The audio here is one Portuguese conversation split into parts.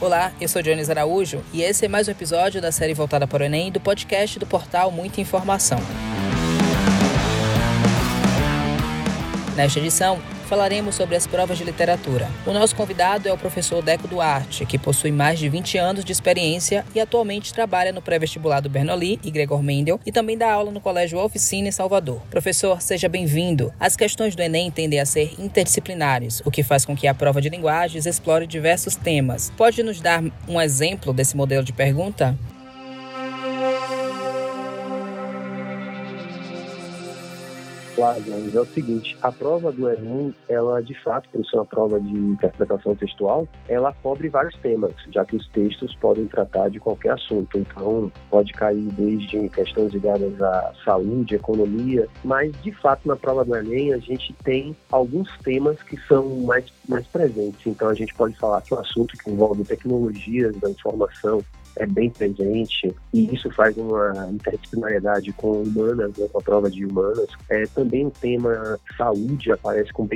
Olá, eu sou Dionísio Araújo e esse é mais um episódio da série voltada para o Enem do podcast do portal Muita Informação. Nesta edição, falaremos sobre as provas de literatura. O nosso convidado é o professor Deco Duarte, que possui mais de 20 anos de experiência e atualmente trabalha no pré-vestibular do Bernoulli e Gregor Mendel e também dá aula no Colégio Oficina em Salvador. Professor, seja bem-vindo. As questões do Enem tendem a ser interdisciplinares, o que faz com que a prova de linguagens explore diversos temas. Pode nos dar um exemplo desse modelo de pergunta? Claro, mas é o seguinte, a prova do Enem, ela de fato, por ser uma prova de interpretação textual, ela cobre vários temas, já que os textos podem tratar de qualquer assunto. Então, pode cair desde questões ligadas à saúde, economia, mas de fato, na prova do Enem, a gente tem alguns temas que são mais presentes. Então, a gente pode falar que um assunto que envolve tecnologias da informação é bem presente, e isso faz uma interdisciplinariedade com humanas, né, com a prova de humanas. Também o tema saúde aparece com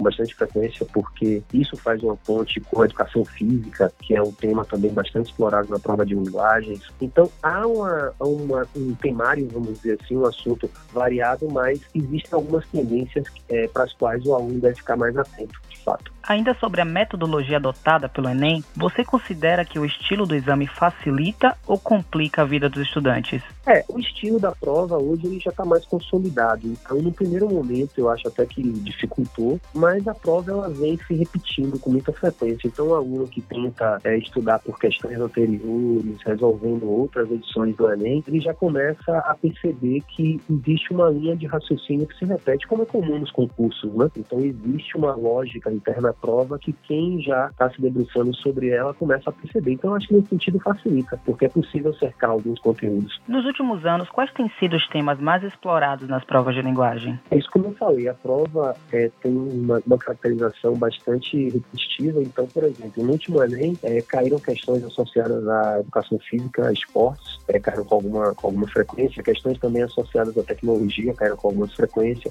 bastante frequência, porque isso faz uma ponte com a educação física, que é um tema também bastante explorado na prova de linguagens. Então, há um temário, vamos dizer assim, um assunto variado, mas existem algumas tendências para as quais o aluno deve ficar mais atento, de fato. Ainda sobre a metodologia adotada pelo Enem, você considera que o estilo do exame facilita ou complica a vida dos estudantes? O estilo da prova hoje ele já está mais consolidado. Então, no primeiro momento, eu acho até que dificultou, mas a prova ela vem se repetindo com muita frequência. Então, o aluno que tenta estudar por questões anteriores, resolvendo outras edições do Enem, ele já começa a perceber que existe uma linha de raciocínio que se repete, como é comum nos concursos, né? Então, existe uma lógica interna prova que quem já está se debruçando sobre ela começa a perceber. Então, acho que nesse sentido facilita, porque é possível cercar alguns conteúdos. Nos últimos anos, quais têm sido os temas mais explorados nas provas de linguagem? É isso, como eu falei, a prova tem uma caracterização bastante repetitiva. Então, por exemplo, no último Enem, caíram questões associadas à educação física, a esportes, caíram com alguma frequência, questões também associadas à tecnologia, caíram com alguma frequência,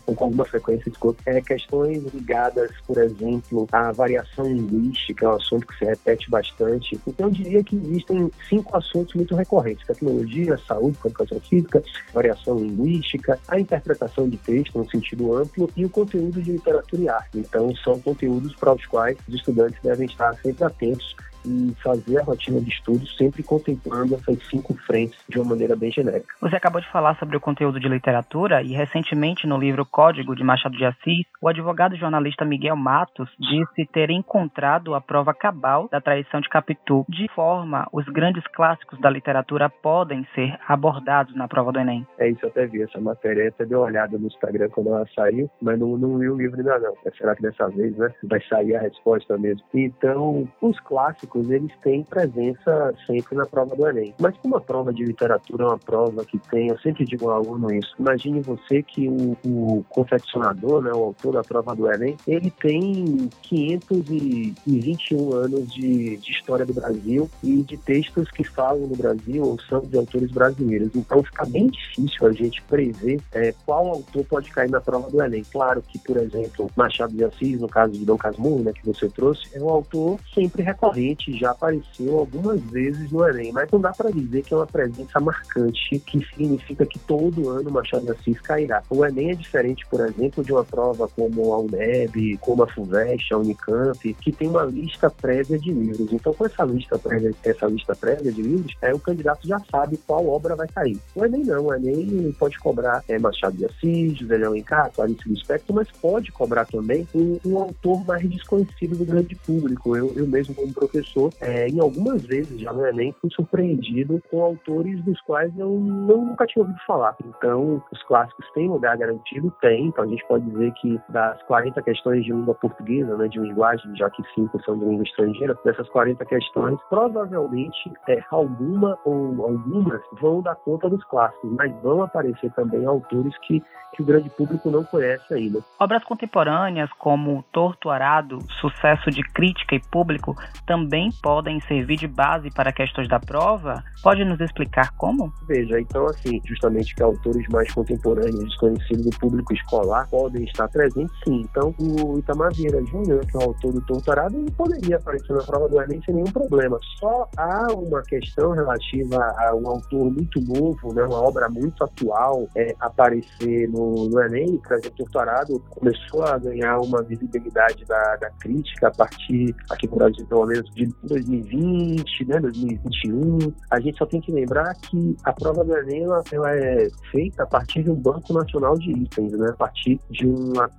questões ligadas, por exemplo, a variação linguística, é um assunto que se repete bastante. Então, eu diria que existem 5 assuntos muito recorrentes: tecnologia, saúde, educação física, variação linguística, a interpretação de texto no sentido amplo e o conteúdo de literatura e arte. Então, são conteúdos para os quais os estudantes devem estar sempre atentos e fazer a rotina de estudos sempre contemplando essas 5 frentes de uma maneira bem genérica. Você acabou de falar sobre o conteúdo de literatura e, recentemente, no livro Código, de Machado de Assis, o advogado e jornalista Miguel Matos disse ter encontrado a prova cabal da traição de Capitu. De forma, os grandes clássicos da literatura podem ser abordados na prova do Enem. É isso, eu até vi essa matéria, até dei uma olhada no Instagram quando ela saiu, mas não li o livro ainda não. Será que dessa vez, né, vai sair a resposta mesmo? Então, os clássicos, eles têm presença sempre na prova do Enem. Mas como a prova de literatura é uma prova que tem, eu sempre digo ao aluno isso, imagine você que o confeccionador, né, o autor da prova do Enem, ele tem 521 anos de história do Brasil e de textos que falam do Brasil ou são de autores brasileiros. Então fica bem difícil a gente prever qual autor pode cair na prova do Enem. Claro que, por exemplo, Machado de Assis, no caso de Dom Casmurro, né, que você trouxe, é um autor sempre recorrente, já apareceu algumas vezes no Enem, mas não dá para dizer que é uma presença marcante, que significa que todo ano Machado de Assis cairá. O Enem é diferente, por exemplo, de uma prova como a UNEB, como a Fuvest, a Unicamp, que tem uma lista prévia de livros. Então, com essa lista prévia de livros, o candidato já sabe qual obra vai cair. O Enem não, o Enem pode cobrar Machado de Assis, José Leão Encar, Clarice Lispector, mas pode cobrar também um autor mais desconhecido do grande público. Eu mesmo, como professor, em algumas vezes já no Enem fui surpreendido com autores dos quais eu nunca tinha ouvido falar. Então, os clássicos têm lugar garantido? Tem. Então, a gente pode dizer que das 40 questões de língua portuguesa, né, de linguagem, já que 5 são de língua estrangeira, dessas 40 questões, provavelmente alguma ou algumas vão dar conta dos clássicos, mas vão aparecer também autores que o grande público não conhece ainda. Obras contemporâneas como Torto Arado, sucesso de crítica e público, também também podem servir de base para questões da prova? Pode nos explicar como? Veja, então assim, justamente que autores mais contemporâneos desconhecidos do público escolar podem estar presentes, sim. Então, o Itamar Vieira Jr., que é o autor do Torto Arado, ele poderia aparecer na prova do Enem sem nenhum problema. Só há uma questão relativa a um autor muito novo, né, uma obra muito atual, aparecer no Enem. Por exemplo, o Torto Arado começou a ganhar uma visibilidade da crítica a partir, aqui no Brasil, pelo menos, de 2020, né, 2021. A gente só tem que lembrar que a prova do Enem ela é feita a partir de um banco nacional de itens, né, a partir de uma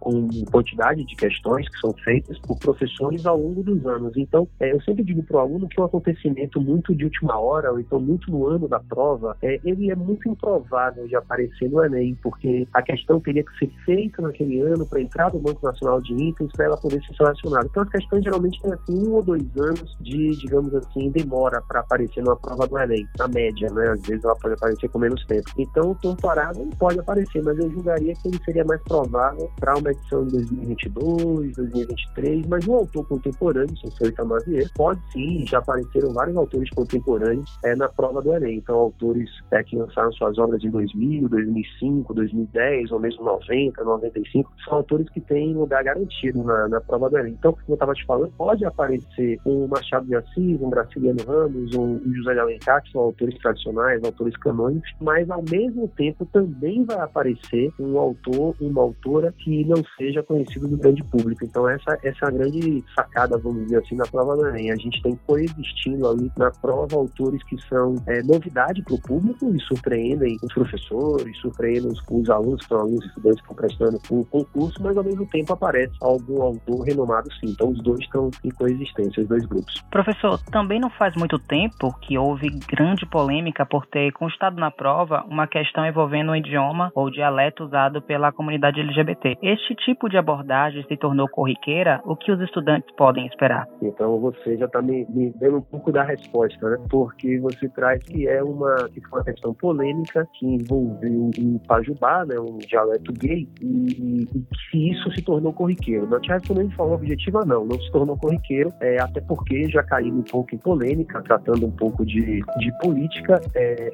quantidade de questões que são feitas por professores ao longo dos anos. Então, eu sempre digo para o aluno que é um acontecimento muito de última hora, ou então muito no ano da prova, ele é muito improvável de aparecer no Enem, porque a questão teria que ser feita naquele ano para entrar no Banco Nacional de Itens para ela poder ser selecionada. Então, as questões geralmente têm assim, 1 ou 2 anos de, digamos assim, demora para aparecer numa prova do Enem, na média, né? Às vezes ela pode aparecer com menos tempo. Então, o Torto Arado não pode aparecer, mas eu julgaria que ele seria mais provável para uma edição de 2022, 2023, mas um autor contemporâneo, o senhor Itamar Vieira, pode sim, já apareceram vários autores contemporâneos na prova do Enem. Então, autores que lançaram suas obras em 2000, 2005, 2010, ou mesmo 90, 95, são autores que têm lugar garantido na prova do Enem. Então, como eu estava te falando, pode aparecer um Machado de Assis, um Brasiliano Ramos, um José de Alencar, que são autores tradicionais, autores canônicos, mas ao mesmo tempo também vai aparecer um autor, uma autora que não seja conhecido do grande público. Então, essa é a grande sacada, vamos dizer assim, na prova do Enem. A gente tem coexistindo ali na prova autores que são novidade para o público e surpreendem os professores, surpreendem os alunos, que são alunos e estudantes que estão prestando o concurso, mas ao mesmo tempo aparece algum autor renomado, sim. Então, os dois estão em coexistência, os dois grupos. Professor, também não faz muito tempo que houve grande polêmica por ter constado na prova uma questão envolvendo um idioma ou dialeto usado pela comunidade LGBT. Este tipo de abordagem se tornou corriqueira, o que os estudantes podem esperar? Então, você já está me dando um pouco da resposta, né? Porque você traz que foi uma questão polêmica que envolveu um pajubá, né, um dialeto gay, e que isso se tornou corriqueiro. Não te respondendo de forma objetiva, não se tornou corriqueiro, até porque já caiu um pouco em polêmica, tratando um pouco de política.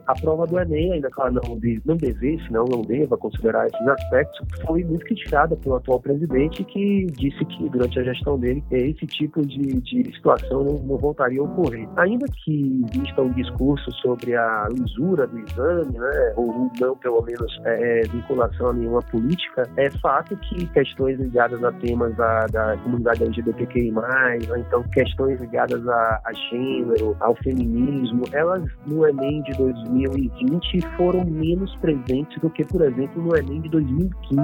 A prova do Enem, ainda que ela não deva considerar esses aspectos, foi muito criticada pelo atual presidente, que disse que durante a gestão dele esse tipo de situação não voltaria a ocorrer. Ainda que exista um discurso sobre a usura do exame, né, ou não, pelo menos, vinculação a nenhuma política, é fato que questões ligadas a temas da comunidade LGBTQI+, ou então questões ligadas a gênero, ao feminismo, elas no Enem de 2020 foram menos presentes do que, por exemplo, no Enem de 2015.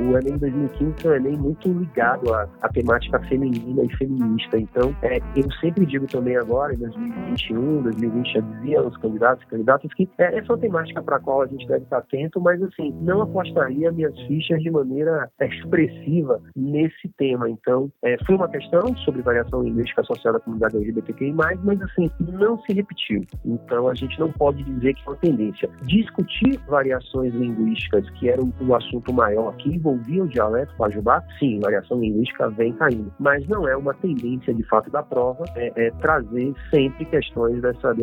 O Enem de 2015 é um Enem muito ligado à temática feminina e feminista. Então, eu sempre digo também agora, em 2021, 2020, já dizia aos candidatos e candidatas que essa é uma temática para a qual a gente deve estar atento, mas, assim, não apostaria minhas fichas de maneira expressiva nesse tema. Então, foi uma questão sobre variação linguística associada à comunidade LGBTQI+, mas, assim, não se repetiu. Então, a gente não pode dizer que é uma tendência. Discutir variações linguísticas, que era o assunto maior, que envolvia o dialeto pajubá, sim, variação linguística vem caindo, mas não é uma tendência, de fato, da prova, trazer sempre questões dessa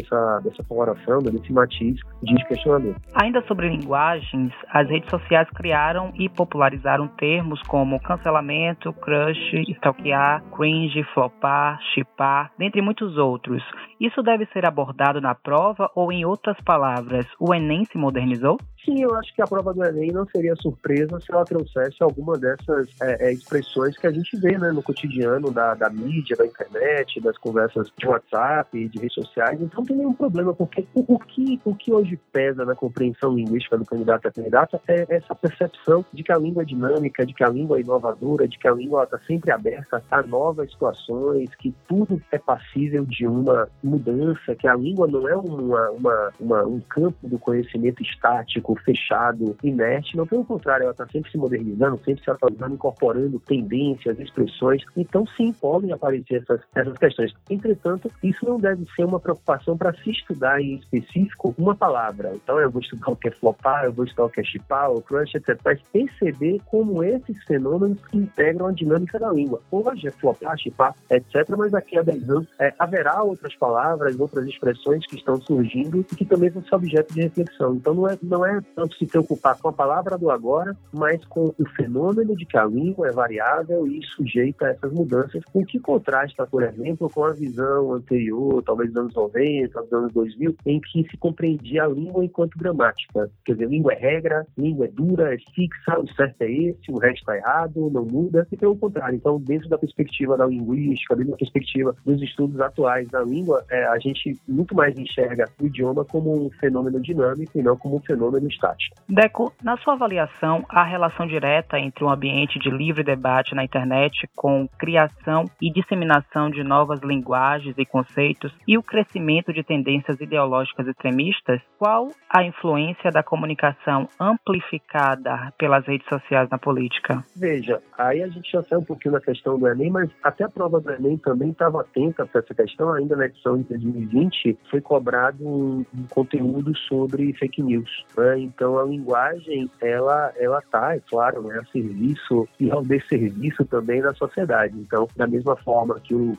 coloração, desse matiz de questionamento. Ainda sobre linguagens, as redes sociais criaram e popularizaram termos como cancelamento, crush, stalkear, cringe, flopar, chipar, dentre muitos outros. Isso deve ser abordado na prova ou, em outras palavras, o Enem se modernizou? Sim, eu acho que a prova do Enem não seria surpresa se ela trouxesse alguma dessas expressões que a gente vê, né, no cotidiano da mídia, da internet, das conversas de WhatsApp, de redes sociais. Então, não tem nenhum problema, porque o que hoje pesa na compreensão linguística do candidato a candidata é essa percepção de que a língua é dinâmica, de que a língua é inovadora, de que a língua está sempre aberta a novas situações, que tudo é passível de uma mudança, que a língua não é um campo do conhecimento estático, fechado, inerte. Não, pelo contrário, ela está sempre se modernizando, sempre se atualizando, incorporando tendências, expressões. Então, sim, podem aparecer essas questões. Entretanto, isso não deve ser uma preocupação para se estudar em específico uma palavra. Então, eu vou estudar o que é flopar, eu vou estudar o que é chipar, o crush, etc. Mas perceber como esses fenômenos integram a dinâmica da língua. Hoje é flopar, chipar, etc. Mas daqui a 10 questões, né? Haverá outras palavras, outras expressões que estão surgindo e que também vão ser objeto de reflexão. Então não é tanto se preocupar com a palavra do agora, mas com o fenômeno de que a língua é variável e sujeita a essas mudanças, o que contrasta, por exemplo, com a visão anterior, talvez dos anos 90, dos anos 2000, em que se compreendia a língua enquanto gramática. Quer dizer, língua é regra, língua é dura, é fixa, o certo é esse, o resto está errado, não muda, e pelo contrário. Então, dentro da perspectiva da linguística, dentro da perspectiva dos estudos atuais da língua, a gente muito mais enxerga o idioma como um fenômeno dinâmico e não como um fenômeno estático. Deco, na sua avaliação, há relação direta entre um ambiente de livre debate na internet com criação e disseminação de novas linguagens e conceitos e o crescimento de tendências ideológicas extremistas? Qual a influência da comunicação amplificada pelas redes sociais na política? Veja, aí a gente já saiu um pouquinho da questão do Enem, mas até a prova do Enem também estava atenta para essa questão. Ainda na edição de 2020 foi cobrado um conteúdo sobre fake news, né? Então a linguagem, ela está, é claro, né, a serviço e ao desserviço também da sociedade. Então, da mesma forma que o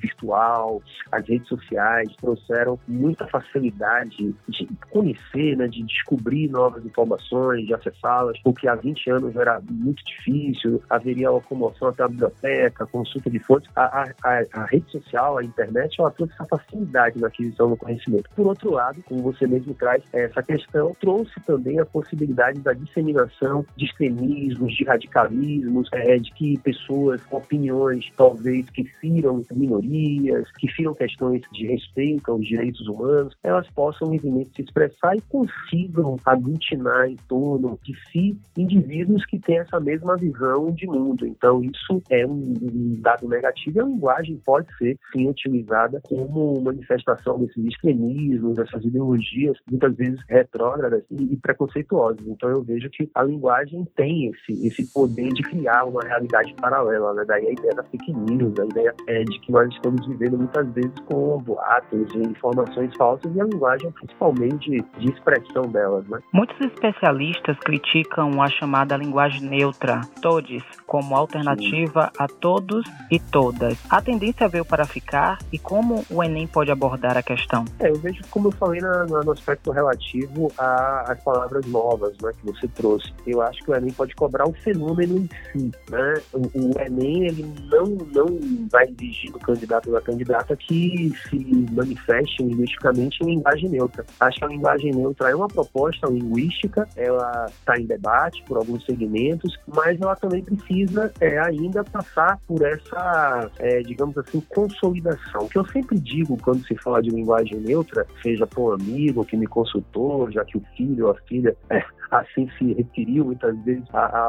virtual, as redes sociais trouxeram muita facilidade de conhecer, né, de descobrir novas informações, de acessá-las, porque há 20 anos era muito difícil, haveria uma comoção até a biblioteca, consulta de fontes. A rede social, a internet, ela trouxe essa facilidade na aquisição do conhecimento. Por outro lado, como você mesmo traz essa questão, trouxe também a possibilidade da disseminação de extremismos, de radicalismos, de que pessoas com opiniões talvez que firam minorias, que firam questões de respeito aos direitos humanos, elas possam livremente se expressar e consigam aglutinar em torno de si indivíduos que têm essa mesma visão de mundo. Então, isso é um dado negativo e a linguagem pode ser, sim, utilizada como manifestação desses extremismos, dessas ideologias, muitas vezes retrógradas e preconceituosas. Então, eu vejo que a linguagem tem esse poder de criar uma realidade paralela, né? Daí a ideia da fake news, a ideia de que nós estamos vivendo muitas vezes com boatos e informações falsas e a linguagem principalmente de expressão delas, né? Muitos especialistas criticam a chamada linguagem neutra, todes, como alternativa a todos e todas. A tendência veio para ficar e como o Enem pode abordar a questão? Eu vejo, como eu falei, no aspecto relativo às palavras novas, né, que você trouxe. Eu acho que o Enem pode cobrar o fenômeno em si, né? O Enem, ele não vai exigir do candidato ou da candidata que se manifeste linguisticamente em linguagem neutra. Acho que a linguagem neutra é uma proposta linguística, ela está em debate por alguns segmentos, mas ela também precisa ainda passar por essa, digamos assim, consolidação. O que eu sempre digo quando se fala de linguagem neutra, seja para um amigo que me consultou, já que o filho ou a filha assim se referiu muitas vezes a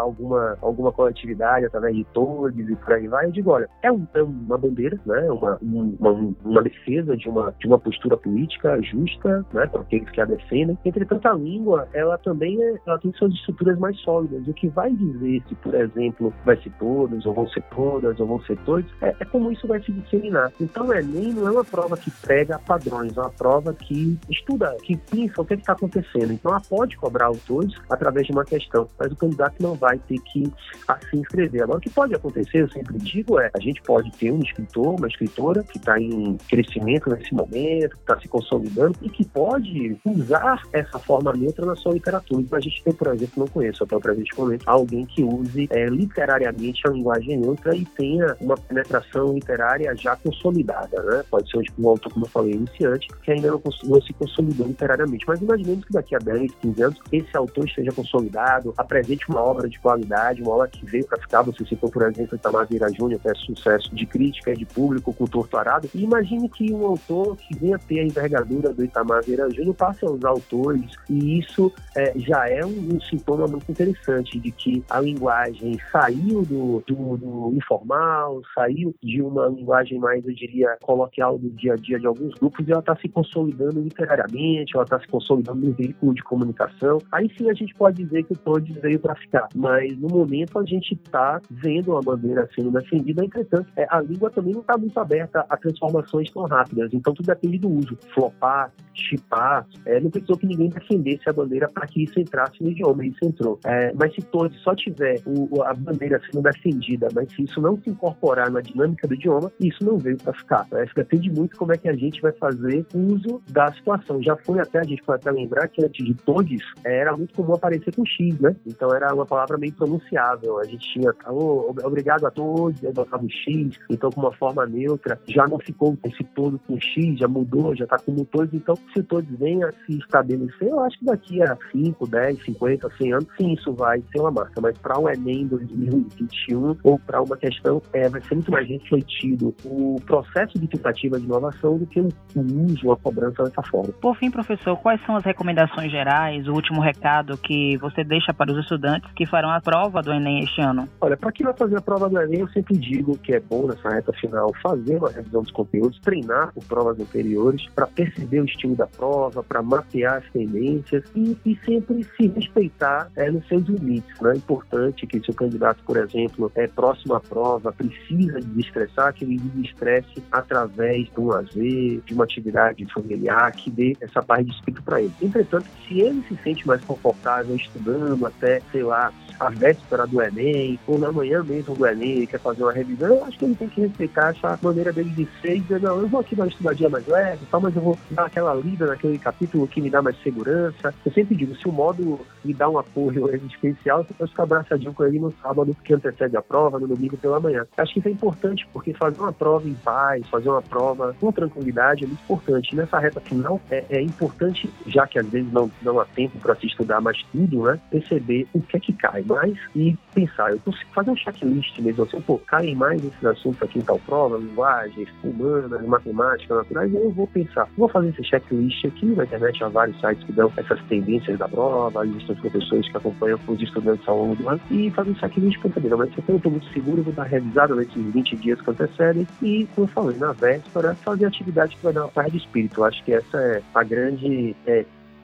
alguma coletividade através de todes e por aí vai, eu digo, olha, é uma bandeira, né? uma defesa de uma postura política justa, né, para aqueles que a defendem. Entretanto, a língua, ela também ela tem suas estruturas mais sólidas. O que vai dizer se, por exemplo, vai ser todos, ou vão ser todas, ou vão ser todos, é como isso vai se disseminar. Então, o Enem não é uma prova que prega padrões, é uma prova que estuda, que pensa o que está acontecendo. Então, ela pode cobrar o todos através de uma questão, mas o candidato não vai ter que assim escrever. Agora, o que pode acontecer, eu sempre digo, a gente pode ter um escritor, uma escritora que está em crescimento nesse momento, que está se consolidando e que pode usar essa forma neutra na sua literatura. Então, a gente tem, por exemplo, não conheço até o presente momento, alguém que use literariamente a linguagem neutra e tenha uma penetração literária já consolidada, né? Pode ser um autor, como eu falei, iniciante, que ainda não se consolidou literariamente. Mas imaginemos que daqui a 10, 15 anos, esse autor esteja consolidado, apresente uma obra de qualidade, uma obra que veio para ficar. Você citou, por exemplo, Itamar Vieira Jr., que é sucesso de crítica, de público, com o Torto Arado. E imagine que um autor que venha ter a envergadura do Itamar Vieira Jr. passe aos autores, e isso já é um sintoma muito interessante de que a linguagem saiu do informal, saiu de uma linguagem mais, eu diria, coloquial do dia a dia de alguns grupos, e ela está se consolidando literariamente, ela está se consolidando no veículo de comunicação. Aí sim a gente pode dizer que o todes veio para ficar, mas no momento a gente está vendo uma bandeira sendo defendida. Entretanto, a língua também não está muito aberta a transformações tão rápidas, então tudo depende do uso. Flopar, chipar, não precisou que ninguém defendesse a bandeira para que isso entrasse no idioma, isso entrou. Mas se todos só tiver a bandeira sendo defendida, mas se isso não se incorporar na dinâmica do idioma, isso não veio para ficar. Mas depende muito como é que a gente vai fazer uso da situação. Já foi até, a gente pode até lembrar que antes de todes, era muito comum aparecer com X, né? Então era uma palavra meio pronunciável. A gente tinha, oh, obrigado a todos, eu botava o X, então com uma forma neutra, já não ficou esse todo com X, já mudou, já tá como todos. Então se todos vêm a se estabelecer, eu acho que daqui a 5, 10, 50, 100 anos, sim, isso vai ser uma marca. Mas para o Enem 2021 ou para uma questão, vai ser muito mais refletido o processo de tentativa de inovação do que o uso, a cobrança dessa forma. Por fim, professor, quais são as recomendações gerais, o último recado que você deixa para os estudantes que farão a prova do Enem este ano? Olha, para quem vai fazer a prova do Enem, eu sempre digo que é bom nessa reta final fazer uma revisão dos conteúdos, treinar por provas anteriores para perceber o estilo da prova, para mapear as tendências e sempre se respeitar nos seus limites. Né? É importante que se o candidato, por exemplo, é próximo à prova, precisa desestressar, que ele desestresse através de um lazer, de uma atividade familiar, que dê essa paz de espírito para ele. Entretanto, se ele se sente mais confortável estudando até, sei lá, a véspera do Enem, ou na manhã mesmo do Enem, quer fazer uma revisão, eu acho que ele tem que respeitar essa maneira dele de ser e dizer, não, eu vou aqui dar uma estudadinha mais leve, tá, mas eu vou dar aquela lida naquele capítulo que me dá mais segurança. Eu sempre digo, se o módulo me dá um apoio existencial, eu posso ficar abraçadinho com ele no sábado que antecede a prova, no domingo pela manhã. Acho que isso é importante, porque fazer uma prova em paz, fazer uma prova com tranquilidade é muito importante. Nessa reta final, é importante, já que às vezes não há tempo para se estudar mais tudo, né, perceber o que é que cai mais e pensar, eu consigo fazer um checklist mesmo, assim, pô, caem mais esses assuntos aqui em tal prova, linguagens humanas, matemática, naturais, e aí eu vou pensar, vou fazer esse checklist aqui, na internet há vários sites que dão essas tendências da prova, existem os professores que acompanham os estudantes ao longo do ano, e fazer um checklist para saber, mas se eu estou muito seguro, eu vou dar revisada nesses 20 dias que antecedem, e, como eu falei, na véspera, fazer atividade que vai dar uma paz de espírito. Eu acho que essa é a grande,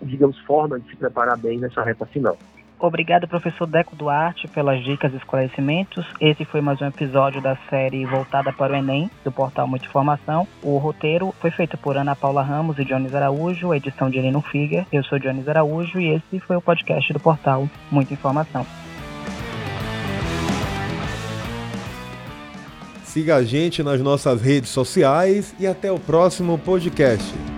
digamos, forma de se preparar bem nessa reta final. Obrigado, professor Deco Duarte, pelas dicas e esclarecimentos. Esse foi mais um episódio da série voltada para o Enem, do portal Muita Informação. O roteiro foi feito por Ana Paula Ramos e Dionísio Araújo, a edição de Lino Figer. Eu sou Dionísio Araújo e esse foi o podcast do portal Muita Informação. Siga a gente nas nossas redes sociais e até o próximo podcast.